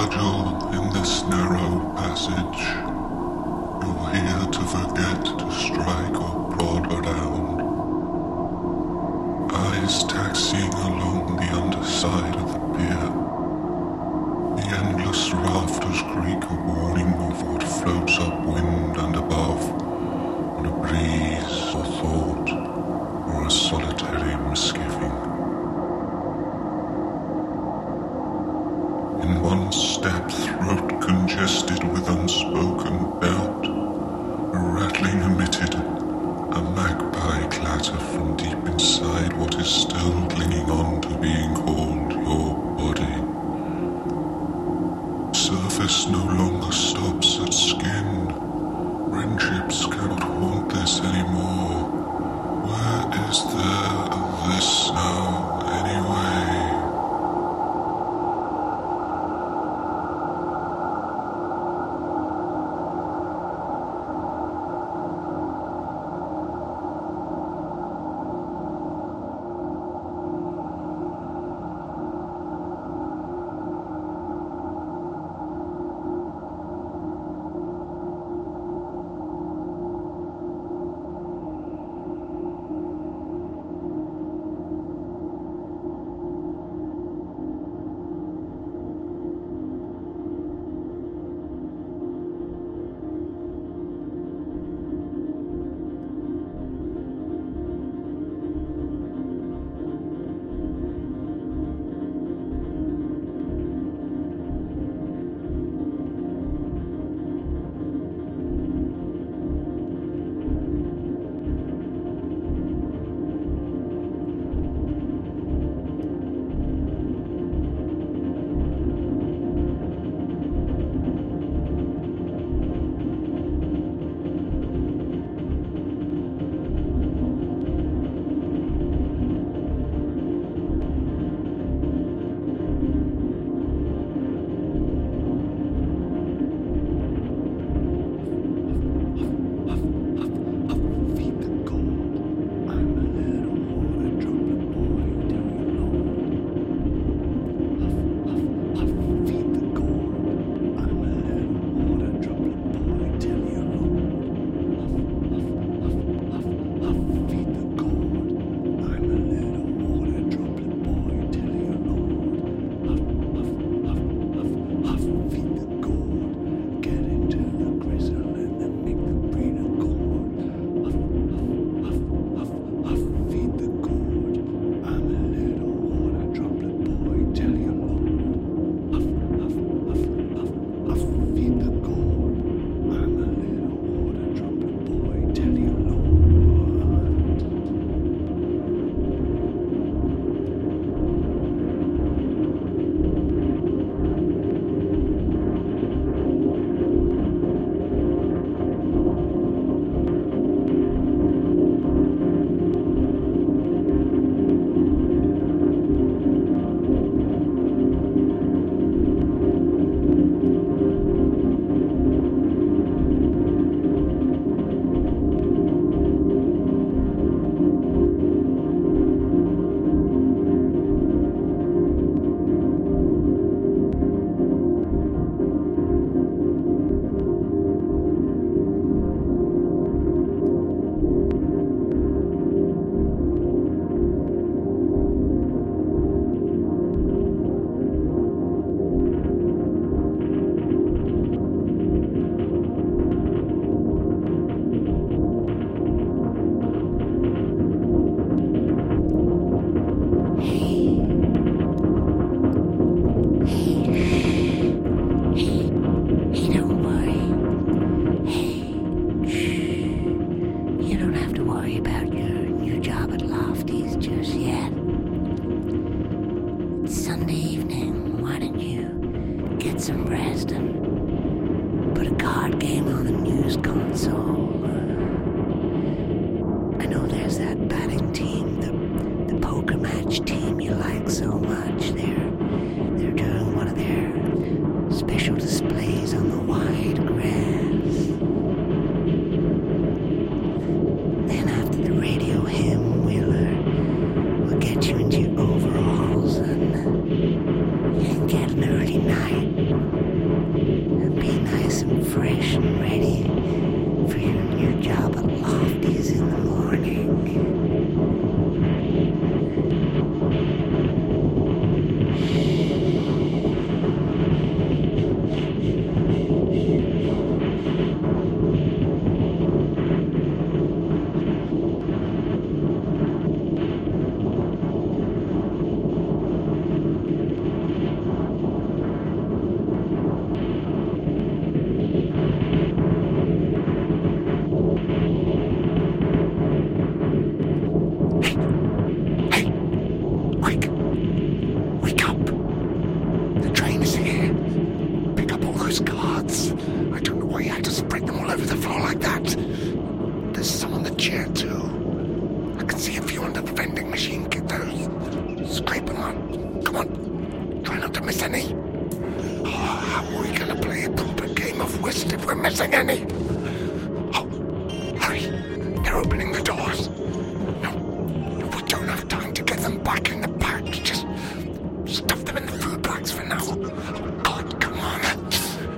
Fragile in this narrow passage, you're here to forget to strike or prod around. Eyes taxiing along the underside of the pier. The endless rafters creak a warning of what floats upwind and above, on a breeze or thought or a solitary misgiving. In one step, throat congested with unspoken doubt, a rattling emitted, a magpie clatter from deep inside what is still clinging on to being called your body. Surface no longer stops at skin. Friendships cannot haunt this anymore. Where is there of this now, anyway? Get an early night. you under the vending machine. Get those. Scrape them on. Come on. Try not to miss any. Oh, how are we gonna play a proper game of whist if we're missing any? Oh, hurry. They're opening the doors. No, we don't have time to get them back in the pack. Just stuff them in the food bags for now. Oh, God, come on.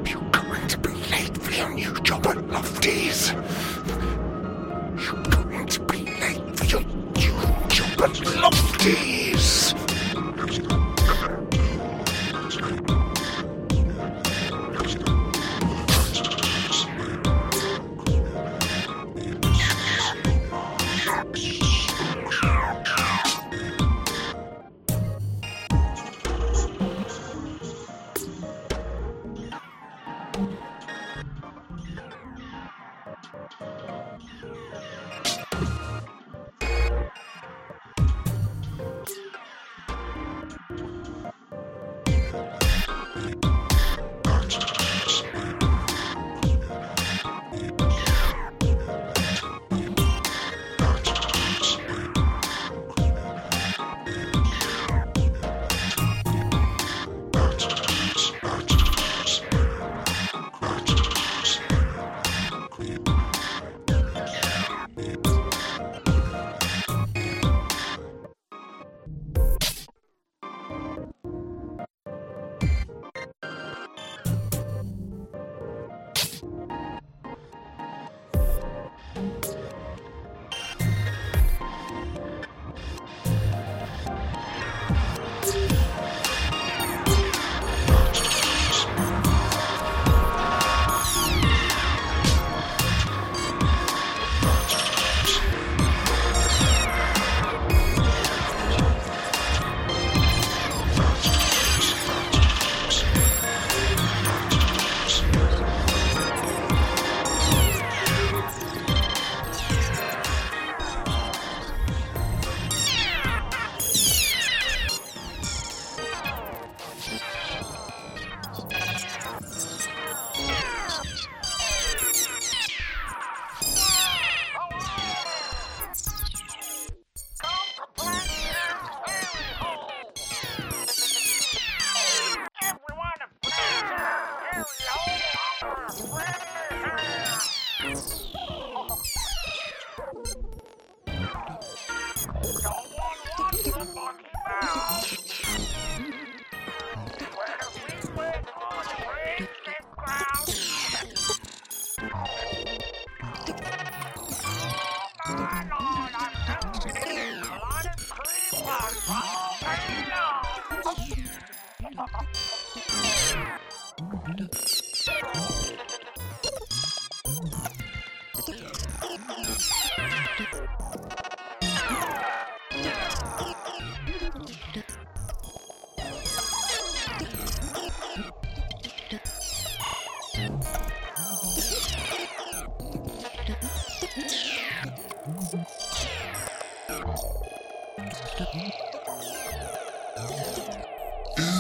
You're going to be late for your new job at Lofties. Lofties!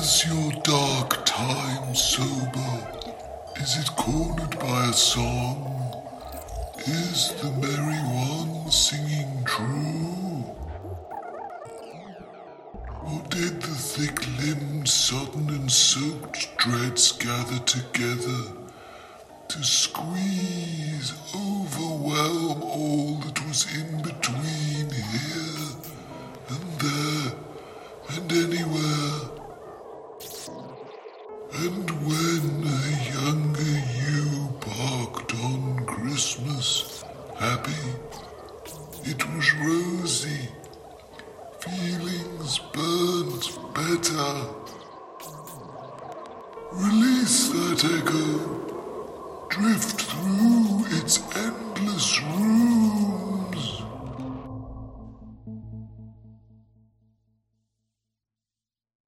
Is your dark time sober? Is it cornered by a song? Is the merry one singing true? Or did the thick-limbed, sodden and soaked dreads gather together to squeeze, overwhelm all that was in between here and there and anywhere? And when a younger you barked on Christmas, happy, it was rosy, feelings burned better. Release that echo. Drift